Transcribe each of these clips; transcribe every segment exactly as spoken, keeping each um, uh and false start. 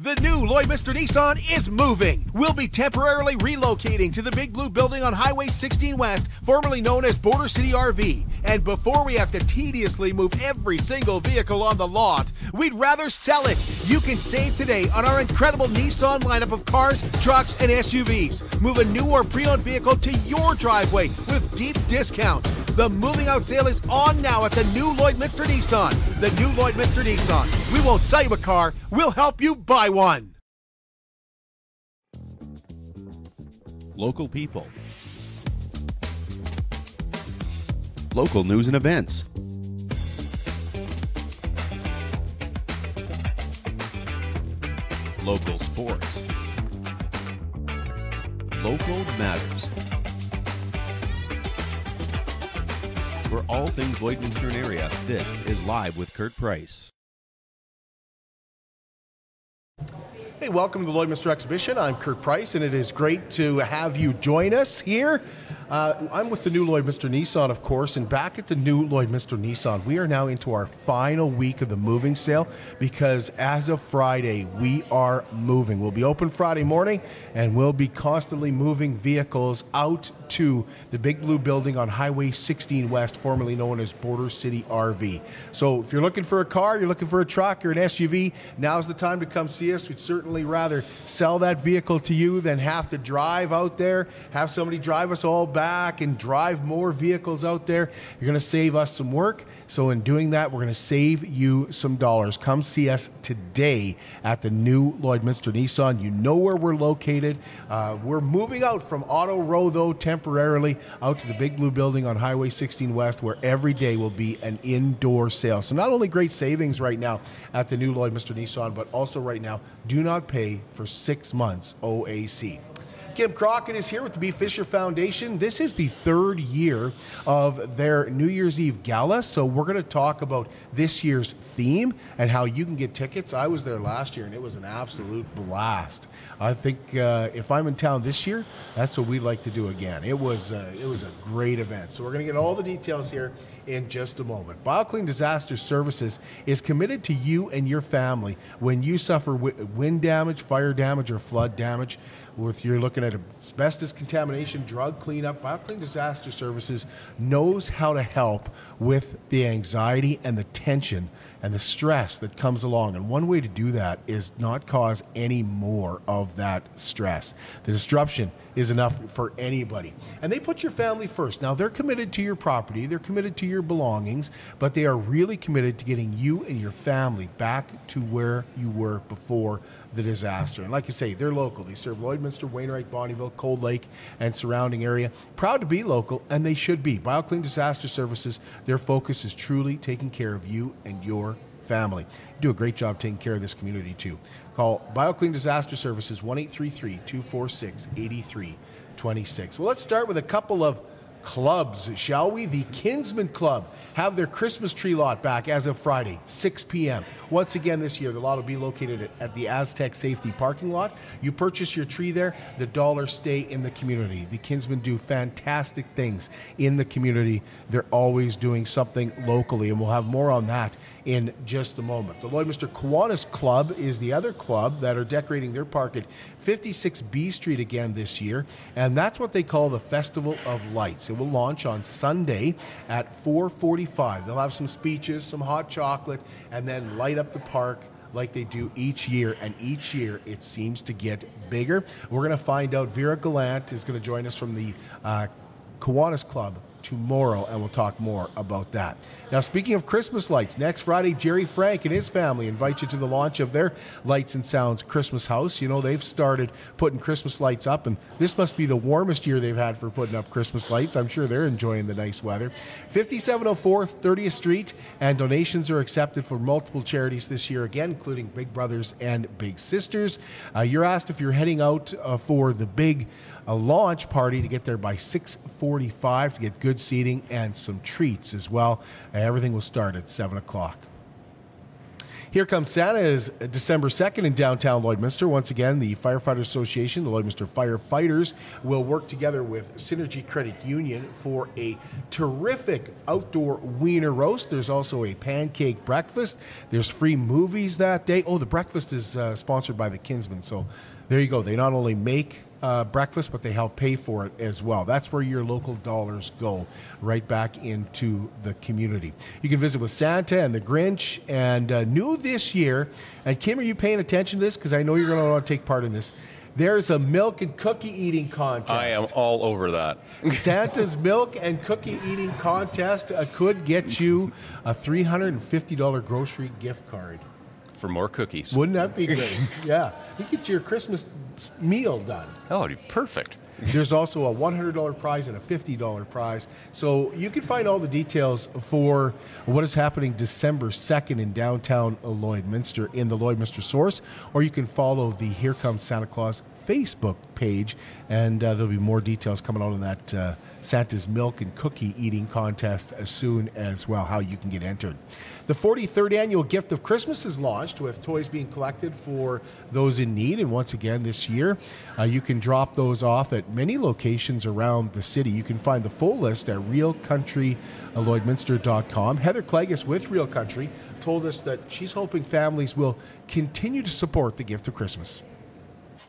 The new Lloydminster Nissan is moving. We'll be temporarily relocating to the Big Blue Building on Highway sixteen West, formerly known as Border City R V. And before we have to tediously move every single vehicle on the lot, we'd rather sell it. You can save today on our incredible Nissan lineup of cars, trucks, and S U Vs. Move a new or pre-owned vehicle to your driveway with deep discounts. The moving out sale is on now at the new Lloydminster Nissan. The new Lloydminster Nissan. We won't sell you a car, we'll help you buy one. Local people. Local news and events. Local sports. Local matters. For all things Lloydminster and area, this is Live with Kurt Price. Hey, welcome to the Lloydminster Exhibition. I'm Kurt Price, and it is great to have you join us here. Uh, I'm with the new Lloydminster Nissan, of course, and back at the new Lloydminster Nissan, we are now into our final week of the moving sale because as of Friday, we are moving. We'll be open Friday morning, and we'll be constantly moving vehicles out to the Big Blue Building on Highway sixteen West, formerly known as Border City R V. So if you're looking for a car, you're looking for a truck or an S U V, now's the time to come see us. We'd certainly rather sell that vehicle to you than have to drive out there, have somebody drive us all back and drive more vehicles out there. You're going to save us some work. So in doing that, we're going to save you some dollars. Come see us today at the new Lloydminster Nissan. You know where we're located. Uh, we're moving out from Auto Row, though, temporarily. temporarily out to the Big Blue Building on Highway sixteen West, where every day will be an indoor sale. So not only great savings right now at the new Lloydminster Nissan, but also right now, do not pay for six months O A C. Kim Crockett is here with the Bea Fisher Foundation. This is the third year of their New Year's Eve gala, so we're going to talk about this year's theme and how you can get tickets. I was there last year, and it was an absolute blast. I think uh, if I'm in town this year, that's what we'd like to do again. It was uh, it was a great event. So we're going to get all the details here in just a moment. BioClean Disaster Services is committed to you and your family when you suffer wind damage, fire damage, or flood damage. If you're looking at asbestos contamination, drug cleanup, BioClean Disaster Services knows how to help with the anxiety and the tension and the stress that comes along. And one way to do that is not cause any more of that stress. The disruption is enough for anybody. And they put your family first. Now, they're committed to your property. They're committed to your belongings. But they are really committed to getting you and your family back to where you were before the disaster. And like I say, they're local. They serve Lloydminster, Wainwright, Bonneville, Cold Lake, and surrounding area. Proud to be local, and they should be. BioClean Disaster Services, their focus is truly taking care of you and your family. You do a great job taking care of this community, too. Call BioClean Disaster Services, one eight three three, two four six, eight three two six. Well, let's start with a couple of clubs, shall we? The Kinsmen Club have their Christmas tree lot back as of Friday, six p.m. Once again this year, the lot will be located at, at the Aztec Safety Parking Lot. You purchase your tree there, the dollars stay in the community. The Kinsmen do fantastic things in the community. They're always doing something locally, and we'll have more on that in just a moment. The Lloydminster Kiwanis Club is the other club that are decorating their park at fifty-six B Street again this year, and that's what they call the Festival of Lights. It will launch on Sunday at four forty-five. They'll have some speeches, some hot chocolate, and then light up the park like they do each year. And each year, it seems to get bigger. We're going to find out. Vera Gallant is going to join us from the uh, Kiwanis Club tomorrow, and we'll talk more about that. Now, speaking of Christmas lights, next Friday, Jerry Frank and his family invite you to the launch of their Lights and Sounds Christmas house. You know, they've started putting Christmas lights up, and this must be the warmest year they've had for putting up Christmas lights. I'm sure they're enjoying the nice weather. fifty-seven oh four thirtieth Street, and donations are accepted for multiple charities this year, again, including Big Brothers and Big Sisters. Uh, you're asked if you're heading out uh, for the big uh, launch party to get there by six forty-five to get good seating and some treats as well. Everything will start at seven o'clock. Here Comes Santa is December second in downtown Lloydminster. Once again, the Firefighters Association, the Lloydminster Firefighters, will work together with Synergy Credit Union for a terrific outdoor wiener roast. There's also a pancake breakfast. There's free movies that day. Oh, the breakfast is uh, sponsored by the Kinsmen, so there you go. They not only make Uh, breakfast, but they help pay for it as well. That's where your local dollars go, right back into the community. You can visit with Santa and the Grinch, and uh, new this year, and Kim, are you paying attention to this? Because I know you're going to want to take part in this. There's a milk and cookie eating contest. I am all over that. Santa's milk and cookie eating contest uh, could get you a three hundred fifty dollars grocery gift card. For more cookies. Wouldn't that be great? Yeah. You get your Christmas meal done. Oh, it'd be perfect. There's also a one hundred dollars prize and a fifty dollars prize. So you can find all the details for what is happening December second in downtown Lloydminster in the Lloydminster Source, or you can follow the Here Comes Santa Claus Facebook page, and uh, there'll be more details coming out on that uh, Santa's milk and cookie eating contest as soon as well, how you can get entered. The forty-third annual Gift of Christmas is launched with toys being collected for those in need, and once again this year uh, you can drop those off at many locations around the city. You can find the full list at real country lloydminster dot com. Heather Clegg is with Real Country, told us that she's hoping families will continue to support the Gift of Christmas.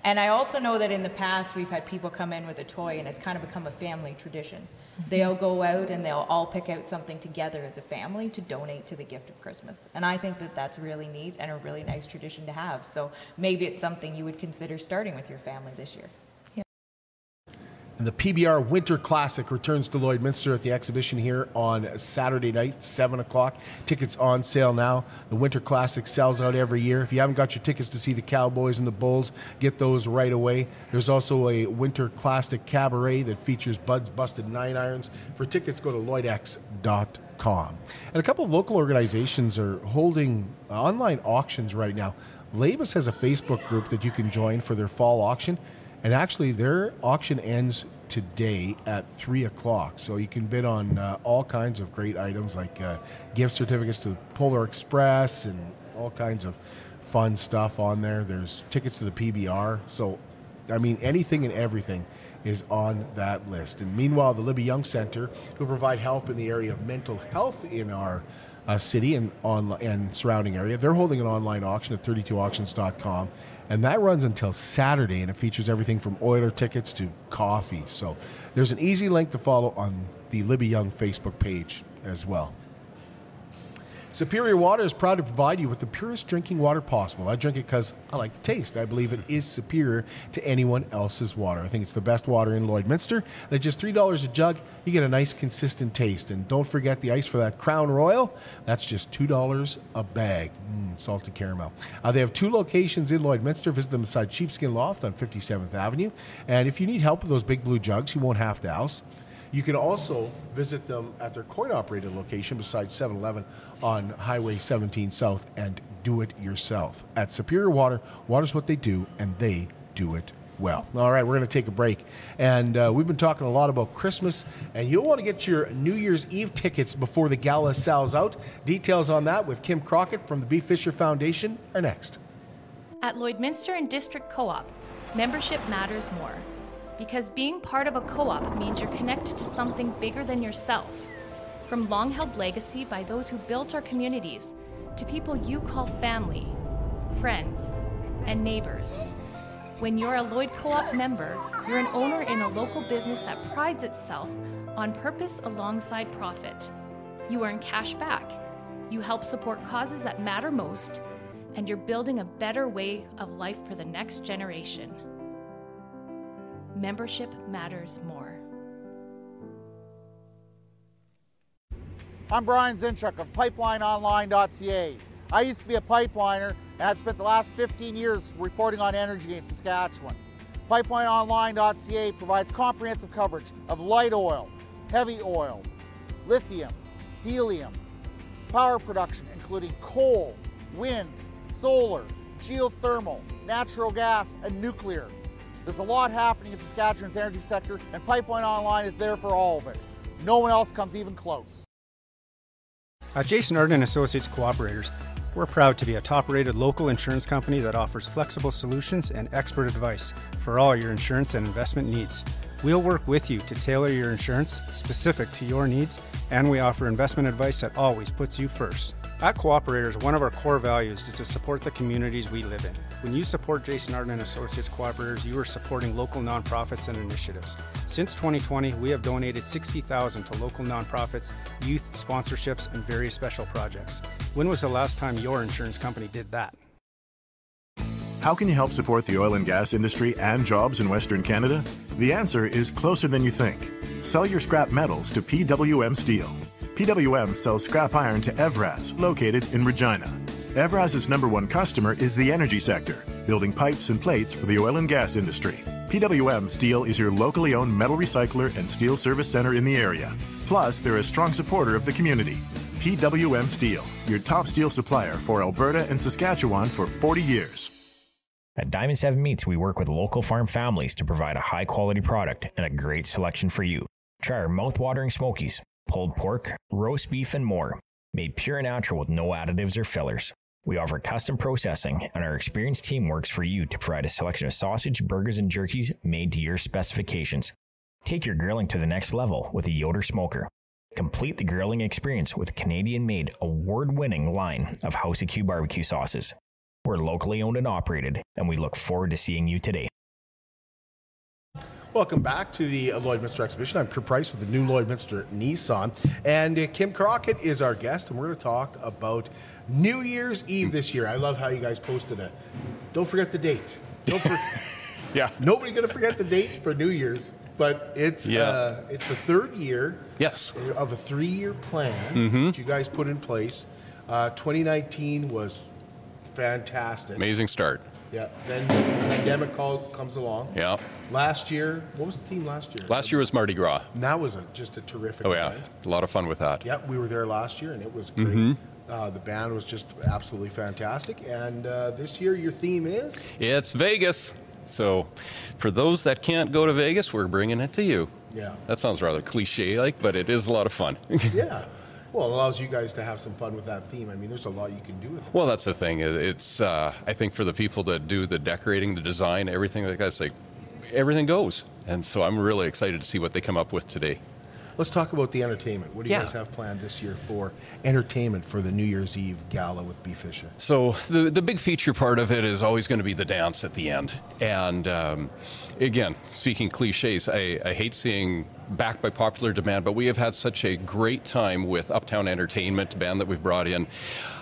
And I also know that in the past, we've had people come in with a toy, and it's kind of become a family tradition. They'll go out and they'll all pick out something together as a family to donate to the Gift of Christmas. And I think that that's really neat and a really nice tradition to have. So maybe it's something you would consider starting with your family this year. And the P B R Winter Classic returns to Lloydminster at the exhibition here on Saturday night, seven o'clock. Tickets on sale now. The Winter Classic sells out every year. If you haven't got your tickets to see the Cowboys and the Bulls, get those right away. There's also a Winter Classic Cabaret that features Bud's Busted Nine Irons. For tickets, go to Lloyd X dot com. And a couple of local organizations are holding online auctions right now. Labus has a Facebook group that you can join for their fall auction. And actually, their auction ends today at three o'clock. So you can bid on uh, all kinds of great items like uh, gift certificates to Polar Express and all kinds of fun stuff on there. There's tickets to the P B R. So, I mean, anything and everything is on that list. And meanwhile, the Libby Young Center, who provide help in the area of mental health in our uh, city and, on, and surrounding area, they're holding an online auction at thirty-two auctions dot com. And that runs until Saturday, and it features everything from oiler tickets to coffee. So there's an easy link to follow on the Libby Young Facebook page as well. Superior Water is proud to provide you with the purest drinking water possible. I drink it because I like the taste. I believe it is superior to anyone else's water. I think it's the best water in Lloydminster. And at just three dollars a jug, you get a nice, consistent taste. And don't forget the ice for that Crown Royal. That's just two dollars a bag. Mm, salted caramel. Uh, they have two locations in Lloydminster. Visit them beside Sheepskin Loft on fifty-seventh Avenue. And if you need help with those big blue jugs, you won't have to ask. You can also visit them at their coin-operated location beside seven eleven on Highway seventeen South and do it yourself. At Superior Water, water's what they do, and they do it well. All right, we're going to take a break. And uh, we've been talking a lot about Christmas, and you'll want to get your New Year's Eve tickets before the gala sells out. Details on that with Kim Crockett from the Bea Fisher Foundation are next. At Lloydminster and District Co-op, membership matters more. Because being part of a co-op means you're connected to something bigger than yourself. From long-held legacy by those who built our communities, to people you call family, friends, and neighbors. When you're a Lloyd Co-op member, you're an owner in a local business that prides itself on purpose alongside profit. You earn cash back, you help support causes that matter most, and you're building a better way of life for the next generation. Membership matters more. I'm Brian Zinchuk of Pipeline Online dot C A. I used to be a pipeliner, and I've spent the last fifteen years reporting on energy in Saskatchewan. Pipeline Online dot C A provides comprehensive coverage of light oil, heavy oil, lithium, helium, power production including coal, wind, solar, geothermal, natural gas, and nuclear. There's a lot happening in Saskatchewan's energy sector, and Pipeline Online is there for all of it. No one else comes even close. At Jason Arden and Associates Cooperators, We're proud to be a top-rated local insurance company that offers flexible solutions and expert advice for all your insurance and investment needs. We'll work with you to tailor your insurance specific to your needs, and we offer investment advice that always puts you first. At Cooperators, one of our core values is to support the communities we live in. When you support Jason Arden and Associates Cooperators, you are supporting local nonprofits and initiatives. Since twenty twenty, we have donated sixty thousand dollars to local nonprofits, youth sponsorships, and various special projects. When was the last time your insurance company did that? How can you help support the oil and gas industry and jobs in Western Canada? The answer is closer than you think. Sell your scrap metals to P W M Steel. P W M sells scrap iron to Evraz, located in Regina. Evraz's number one customer is the energy sector, building pipes and plates for the oil and gas industry. P W M Steel is your locally owned metal recycler and steel service center in the area. Plus, they're a strong supporter of the community. P W M Steel, your top steel supplier for Alberta and Saskatchewan for forty years. At Diamond seven Meats, we work with local farm families to provide a high-quality product and a great selection for you. Try our mouth-watering smokies, pulled pork, roast beef, and more, made pure and natural with no additives or fillers. We offer custom processing, and our experienced team works for you to provide a selection of sausage, burgers, and jerkies made to your specifications. Take your grilling to the next level with a Yoder Smoker. Complete the grilling experience with Canadian-made, award-winning line of House of Q barbecue sauces. We're locally owned and operated, and we look forward to seeing you today. Welcome back to the Lloydminster Exhibition. I'm Kurt Price with the new Lloydminster Nissan. And uh, Kim Crockett is our guest, and we're going to talk about New Year's Eve this year. I love how you guys posted it. Don't forget the date. Don't for- yeah. Nobody's going to forget the date for New Year's, but it's yeah. uh, it's the third year yes. of a three-year plan mm-hmm. that you guys put in place. Uh, twenty nineteen was fantastic. Amazing start. Yeah, then the pandemic call comes along. Yeah. Last year, what was the theme last year? Last year was Mardi Gras. And that was a, just a terrific Oh, event. Yeah, a lot of fun with that. Yeah, we were there last year, and it was great. Mm-hmm. Uh, the band was just absolutely fantastic. And uh, this year, your theme is? It's Vegas. So for those that can't go to Vegas, we're bringing it to you. Yeah. That sounds rather cliche-like, but it is a lot of fun. Yeah. Well, it allows you guys to have some fun with that theme. I mean, there's a lot you can do with it. Well, that's the thing. It's, uh, I think, for the people that do the decorating, the design, everything like that, it's like everything goes. And so I'm really excited to see what they come up with today. Let's talk about the entertainment. What do you yeah. guys have planned this year for entertainment for the New Year's Eve gala with Bea Fisher? So the the big feature part of it is always going to be the dance at the end. And um, again, speaking cliches, I, I hate seeing back by popular demand, but we have had such a great time with Uptown Entertainment, band that we've brought in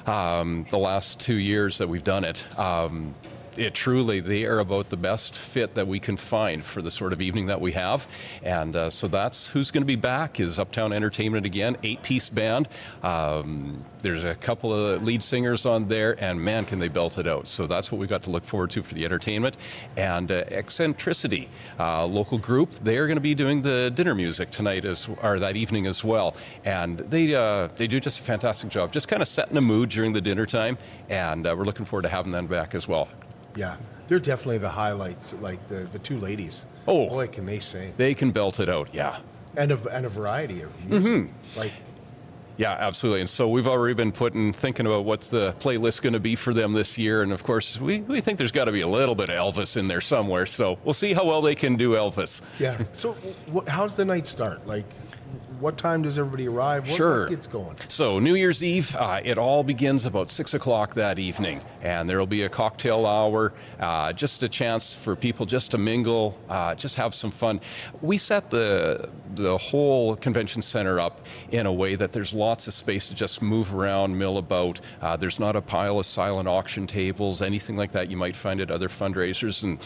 um, the last two years that we've done it. Um, It truly, they are about the best fit that we can find for the sort of evening that we have. And uh, so that's who's going to be back is Uptown Entertainment again, eight-piece band. Um, there's a couple of lead singers on there, and man, can they belt it out. So that's what we've got to look forward to for the entertainment. And uh, Eccentricity, uh, local group, they're going to be doing the dinner music tonight as, or that evening as well. And they uh, they do just a fantastic job, just kind of setting a mood during the dinner time. And uh, we're looking forward to having them back as well. Yeah, they're definitely the highlights, like the, the two ladies. Oh. Boy, can they sing. They can belt it out, yeah. And a, and a variety of music. Mm-hmm. Like, yeah, absolutely. And so we've already been putting, thinking about what's the playlist going to be for them this year. And, of course, we, we think there's got to be a little bit of Elvis in there somewhere. So we'll see how well they can do Elvis. Yeah. So what, how's the night start? Like, what time does everybody arrive? What sure. gets going? So New Year's Eve, uh, it all begins about six o'clock that evening. And there will be a cocktail hour, uh, just a chance for people just to mingle, uh, just have some fun. We set the the whole convention center up in a way that there's lots of space to just move around, mill about. Uh, there's not a pile of silent auction tables, anything like that you might find at other fundraisers. And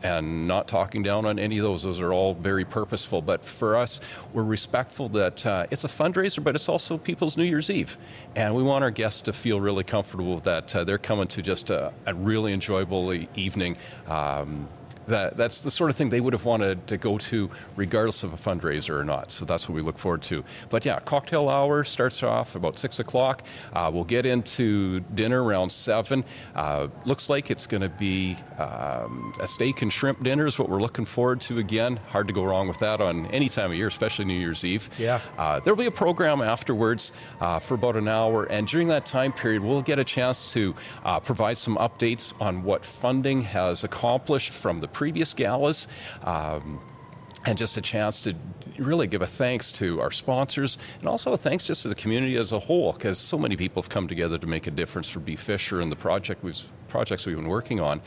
And not talking down on any of those. Those are all very purposeful. But for us, we're respectful that uh, it's a fundraiser, but it's also people's New Year's Eve. And we want our guests to feel really comfortable that uh, they're coming to just a, a really enjoyable evening. Um, that that's the sort of thing they would have wanted to go to regardless of a fundraiser or not. So that's what we look forward to. But yeah, cocktail hour starts off about six o'clock. Uh, we'll get into dinner around seven. Uh, looks like it's going to be um, a steak and shrimp dinner is what we're looking forward to again. Hard to go wrong with that on any time of year, especially New Year's Eve. Yeah. Uh, there'll be a program afterwards uh, for about an hour. And during that time period, we'll get a chance to uh, provide some updates on what funding has accomplished from the previous galas, um, and just a chance to really give a thanks to our sponsors and also a thanks just to the community as a whole, because so many people have come together to make a difference for Bea Fisher and the project we've projects we've been working on.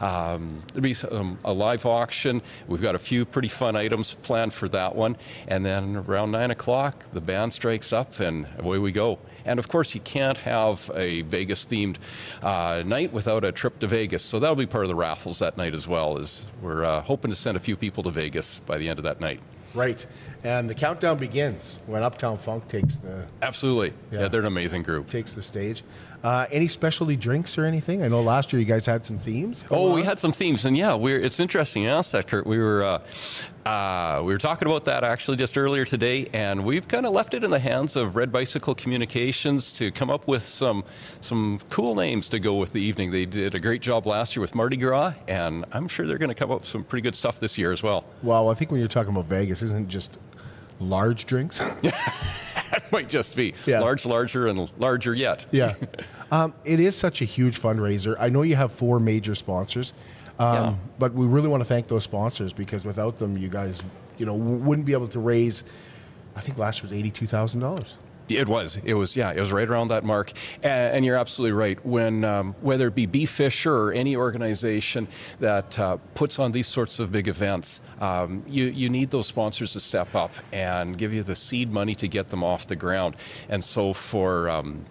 Um, there'll be some, a live auction. We've got a few pretty fun items planned for that one. And then around nine o'clock, the band strikes up and away we go. And of course, you can't have a Vegas-themed uh, night without a trip to Vegas. So that'll be part of the raffles that night as well, as we're uh, hoping to send a few people to Vegas by the end of that night. Right. And the countdown begins when Uptown Funk takes the... Absolutely. Yeah, yeah, they're an amazing group. Takes the stage. Uh, any specialty drinks or anything? I know last year you guys had some themes. Oh, on. We had some themes, and yeah, we're, it's interesting you asked that, Kurt. We were uh, uh, we were talking about that actually just earlier today, and we've kind of left it in the hands of Red Bicycle Communications to come up with some some cool names to go with the evening. They did a great job last year with Mardi Gras, and I'm sure they're going to come up with some pretty good stuff this year as well. Well, I think when you're talking about Vegas, isn't it just large drinks? That might just be yeah. large, larger, and larger yet. Yeah. Um, it is such a huge fundraiser. I know you have four major sponsors, um, yeah. but we really want to thank those sponsors, because without them, you guys, you know, wouldn't be able to raise, I think last year was eighty-two thousand dollars. It was. It was, yeah, it was right around that mark. And, and you're absolutely right. When, um, whether it be Bea Fisher or any organization that uh, puts on these sorts of big events, um, you, you need those sponsors to step up and give you the seed money to get them off the ground. And so for... Um,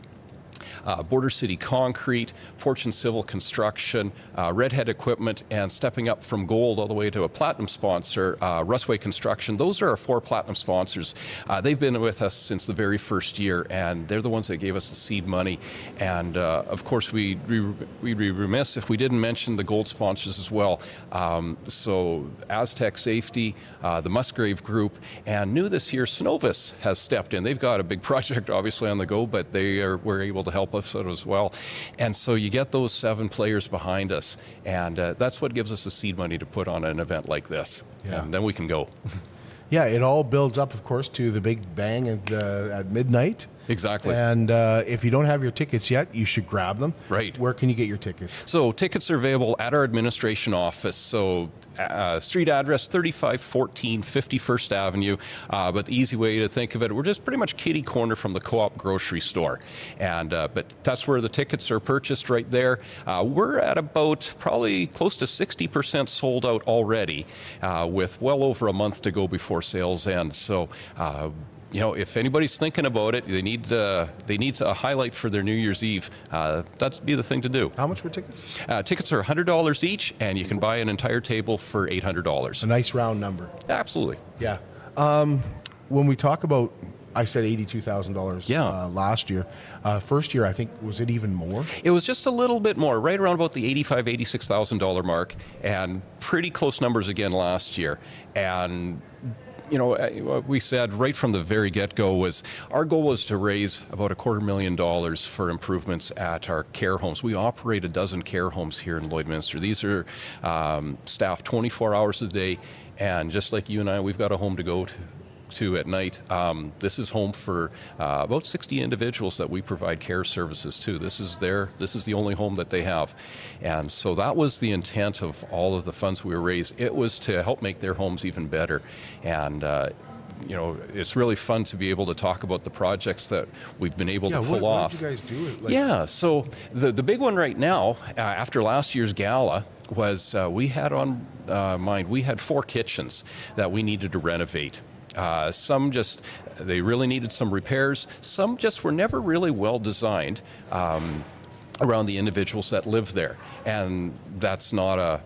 Uh, Border City Concrete, Fortune Civil Construction, uh, Redhead Equipment, and stepping up from gold all the way to a platinum sponsor, uh, Rustway Construction. Those are our four platinum sponsors. Uh, they've been with us since the very first year, and they're the ones that gave us the seed money. And uh, of course, we, we, we'd be remiss if we didn't mention the gold sponsors as well. Um, so Aztec Safety, uh, the Musgrave Group, and new this year, Synovus has stepped in. They've got a big project obviously on the go, but they are, were able to help us as well. And so you get those seven players behind us, and uh, that's what gives us the seed money to put on an event like this. Yeah. And then we can go. Yeah, it all builds up, of course, to the big bang at, uh, at midnight. Exactly. And uh, if you don't have your tickets yet, you should grab them. Right. Where can you get your tickets? So tickets are available at our administration office. So uh, street address thirty-five fourteen fifty-first Avenue. Uh, but the easy way to think of it, we're just pretty much kitty corner from the Co-op grocery store. And uh, but that's where the tickets are purchased right there. Uh, we're at about probably close to sixty percent sold out already, uh, with well over a month to go before sales end. So uh you know, if anybody's thinking about it, they need uh, they need a highlight for their New Year's Eve. Uh, that'd be the thing to do. How much were tickets? Uh, tickets are one hundred dollars each, and you can buy an entire table for eight hundred dollars. A nice round number. Absolutely. Yeah. Um, when we talk about, I said eighty-two thousand dollars yeah. uh, last year. Uh, first year, I think, was it even more? It was just a little bit more, right around about the eighty-five thousand dollars, eighty-six thousand dollars mark, and pretty close numbers again last year. And... You know, what we said right from the very get-go was our goal was to raise about a quarter million dollars for improvements at our care homes. We operate a dozen care homes here in Lloydminster. These are um, staffed twenty-four hours a day, and just like you and I, we've got a home to go to. to at night. Um, this is home for uh, about sixty individuals that we provide care services to. This is their, this is the only home that they have. And so that was the intent of all of the funds we raised. It was to help make their homes even better. And, uh, you know, it's really fun to be able to talk about the projects that we've been able yeah, to pull what, what off. Did you guys do it? Like- yeah, so the, the big one right now, uh, after last year's gala, was uh, we had on uh, mind, we had four kitchens that we needed to renovate. Uh, some just, they really needed some repairs. Some just were never really well designed um, around the individuals that live there. And that's not a,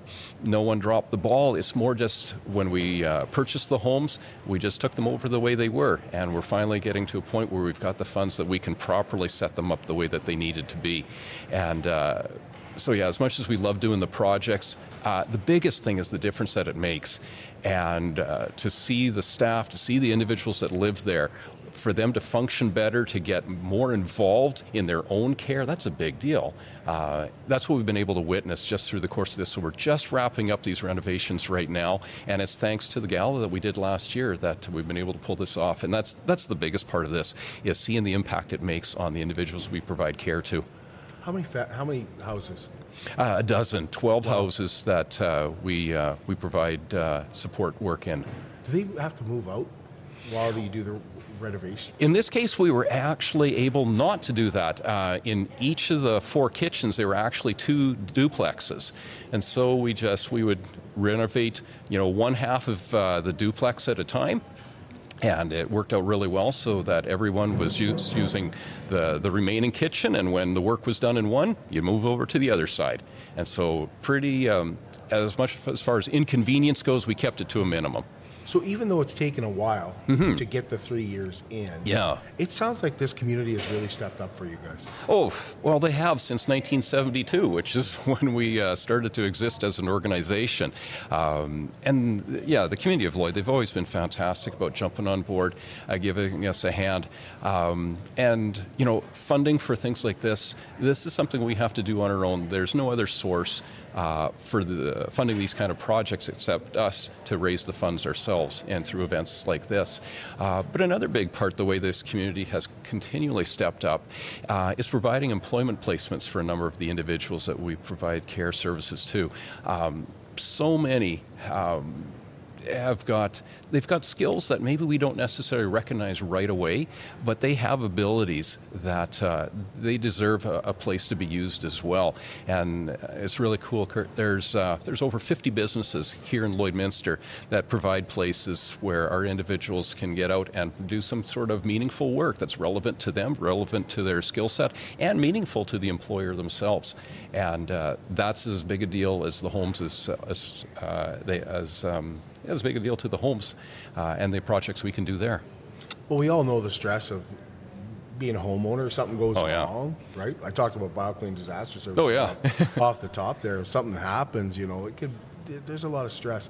no one dropped the ball. It's more just when we uh, purchased the homes, we just took them over the way they were. And we're finally getting to a point where we've got the funds that we can properly set them up the way that they needed to be. And uh, So yeah, as much as we love doing the projects, uh, the biggest thing is the difference that it makes. And uh, to see the staff, to see the individuals that live there, for them to function better, to get more involved in their own care, that's a big deal. Uh, that's what we've been able to witness just through the course of this. So we're just wrapping up these renovations right now, and it's thanks to the gala that we did last year that we've been able to pull this off. And that's that's the biggest part of this, is seeing the impact it makes on the individuals we provide care to. How many fa- how many houses? Uh, a dozen, twelve wow. houses that uh, we uh, we provide uh, support work in. Do they have to move out while you do the renovation? In this case, we were actually able not to do that. Uh, in each of the four kitchens, there were actually two duplexes, and so we just we would renovate, you know, one half of uh, the duplex at a time. And it worked out really well, so that everyone was use, using the, the remaining kitchen, and when the work was done in one, you move over to the other side. And so pretty, um, as much as far as inconvenience goes, we kept it to a minimum. So even though it's taken a while mm-hmm. to get the three years in, yeah. it sounds like this community has really stepped up for you guys. Oh, well, they have since nineteen seventy-two, which is when we uh, started to exist as an organization. Um, and, yeah, the community of Lloyd, they've always been fantastic about jumping on board, uh, giving us a hand. Um, and, you know, funding for things like this, this is something we have to do on our own. There's no other source Uh, for the, funding these kind of projects except us to raise the funds ourselves and through events like this. Uh, but another big part, the way this community has continually stepped up, uh, is providing employment placements for a number of the individuals that we provide care services to. Um, so many um, have got, they've got skills that maybe we don't necessarily recognize right away, but they have abilities that uh, they deserve a, a place to be used as well. And it's really cool, Kurt. There's uh, there's over fifty businesses here in Lloydminster that provide places where our individuals can get out and do some sort of meaningful work that's relevant to them, relevant to their skill set, and meaningful to the employer themselves. And uh, that's as big a deal as the homes as, as uh, they as um, Yeah, it's a big deal to the homes uh, and the projects we can do there. Well, we all know the stress of being a homeowner. If something goes oh, yeah. wrong, right? I talked about BioClean Disaster Services oh, yeah. off, off the top there. If something happens, you know, it could. There's a lot of stress.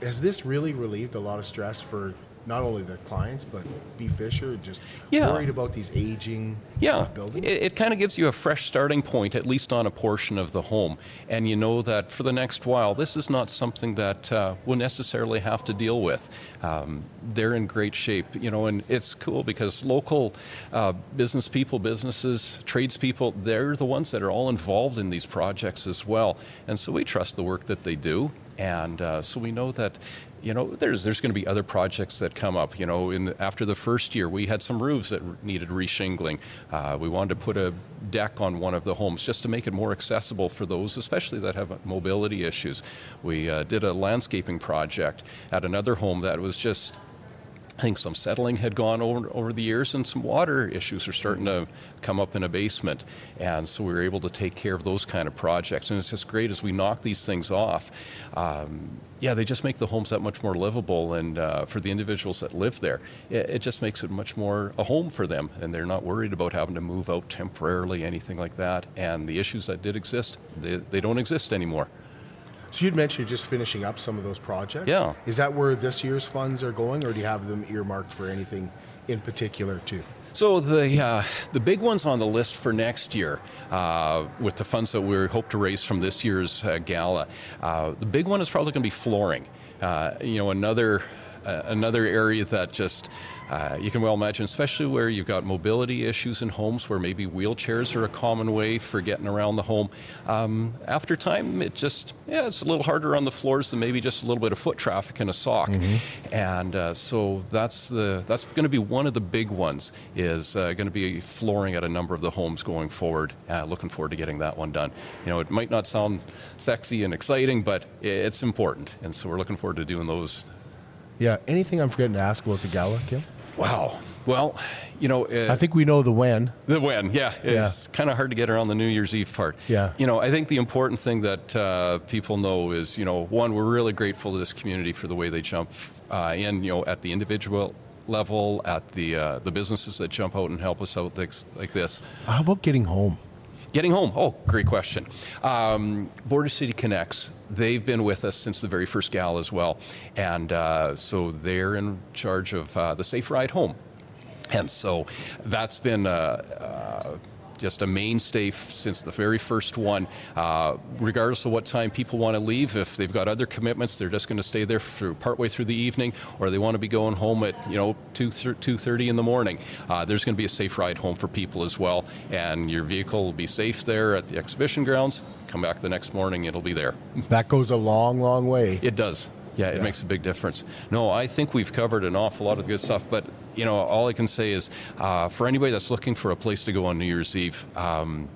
Has this really relieved a lot of stress for not only the clients, but Bea Fisher, just yeah. worried about these aging yeah. buildings? It, it kind of gives you a fresh starting point, at least on a portion of the home. And you know that for the next while, this is not something that uh, we'll necessarily have to deal with. Um, they're in great shape, you know, and it's cool because local uh, business people, businesses, tradespeople, they're the ones that are all involved in these projects as well. And so we trust the work that they do. And uh, so we know that, you know, there's there's going to be other projects that come up. You know, in the, after the first year, we had some roofs that needed reshingling. Uh, we wanted to put a deck on one of the homes just to make it more accessible for those, especially that have mobility issues. We uh, did a landscaping project at another home that was just, I think some settling had gone over over the years, and some water issues are starting to come up in a basement. And so we were able to take care of those kind of projects. And it's just great as we knock these things off. Um, yeah, they just make the homes that much more livable. And uh, for the individuals that live there, it, it just makes it much more a home for them. And they're not worried about having to move out temporarily, anything like that. And the issues that did exist, they, they don't exist anymore. So you'd mentioned you're just finishing up some of those projects. Yeah. Is that where this year's funds are going, or do you have them earmarked for anything in particular too? So the uh, the big ones on the list for next year, uh, with the funds that we hope to raise from this year's uh, gala, uh, the big one is probably going to be flooring. Uh, you know, another uh, another area that just. Uh, you can well imagine, especially where you've got mobility issues in homes where maybe wheelchairs are a common way for getting around the home. Um, after time, it just, yeah, it's a little harder on the floors than maybe just a little bit of foot traffic and a sock. Mm-hmm. And uh, so that's the that's going to be one of the big ones, is uh, going to be flooring at a number of the homes going forward. Uh, looking forward to getting that one done. You know, it might not sound sexy and exciting, but it's important. And so we're looking forward to doing those. Yeah, anything I'm forgetting to ask about the gala, Kim? Wow. Well, you know... Uh, I think we know the when. The when, yeah. It's yeah. kind of hard to get around the New Year's Eve part. Yeah. You know, I think the important thing that uh, people know is, you know, one, we're really grateful to this community for the way they jump uh, in, you know, at the individual level, at the uh, the businesses that jump out and help us out like this. How about getting home? Getting home. Oh, great question. Um, Border City Connects. They've been with us since the very first gala as well. And uh, so they're in charge of uh, the Safe Ride Home. And so that's been uh, uh, just a mainstay f- since the very first one. Uh, regardless of what time people want to leave, if they've got other commitments, they're just going to stay there through partway through the evening, or they want to be going home at you know two thirty in the morning. Uh, there's going to be a safe ride home for people as well, and your vehicle will be safe there at the exhibition grounds. Come back the next morning, it'll be there. That goes a long, long way. It does. Yeah, it yeah. makes a big difference. No, I think we've covered an awful lot of good stuff, but you know, all I can say is uh, for anybody that's looking for a place to go on New Year's Eve, um,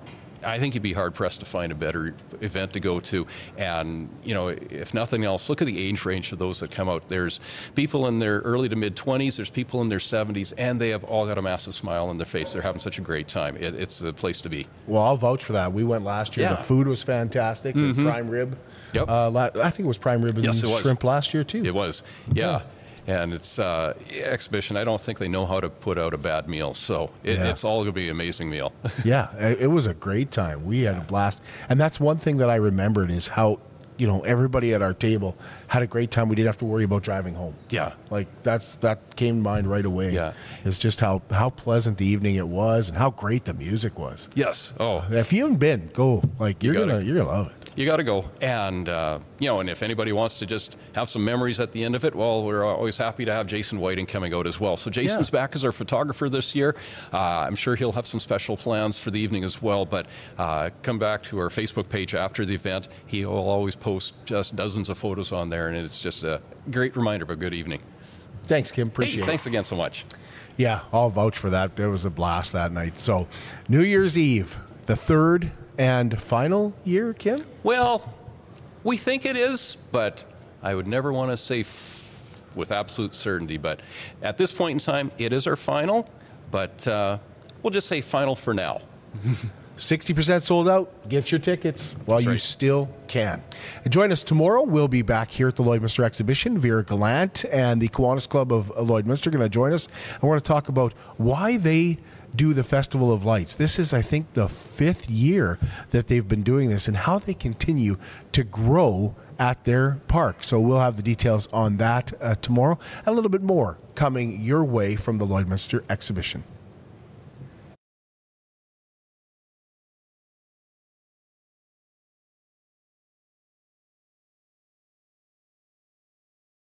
I think you'd be hard-pressed to find a better event to go to. And, you know, if nothing else, look at the age range of those that come out. There's people in their early to mid-twenties, there's people in their seventies, and they have all got a massive smile on their face. They're having such a great time. It, it's the place to be. Well, I'll vouch for that. We went last year. Yeah. The food was fantastic. Mm-hmm. It was prime rib. Yep. Uh, I think it was prime rib and yes, shrimp last year, too. It was, yeah. yeah. And it's uh, exhibition. I don't think they know how to put out a bad meal. So it, yeah. it's all going to be an amazing meal. yeah, it was a great time. We had a blast. And that's one thing that I remembered is how, you know, everybody at our table had a great time. We didn't have to worry about driving home. Yeah. Like that's that came to mind right away. Yeah. It's just how, how pleasant the evening it was and how great the music was. Yes. Oh. If you haven't been, go. Like you're you gonna you're gonna love it. You got to go. And, uh, you know, and if anybody wants to just have some memories at the end of it, well, we're always happy to have Jason Whiting coming out as well. So Jason's yeah. back as our photographer this year. Uh, I'm sure he'll have some special plans for the evening as well. But uh, come back to our Facebook page after the event. He will always post just dozens of photos on there. And it's just a great reminder of a good evening. Thanks, Kim. Appreciate hey, it. Thanks again so much. Yeah, I'll vouch for that. It was a blast that night. So New Year's Eve, the third and final year, Kim? Well, we think it is, but I would never want to say f- with absolute certainty. But at this point in time, it is our final, but uh, we'll just say final for now. sixty percent sold out. Get your tickets while That's you right. still can. And join us tomorrow. We'll be back here at the Lloydminster Exhibition. Vera Gallant and the Kiwanis Club of Lloydminster are going to join us. And we're going to talk about why they do the Festival of Lights. This is, I think, the fifth year that they've been doing this and how they continue to grow at their park. So we'll have the details on that uh, tomorrow. A little bit more coming your way from the Lloydminster Exhibition.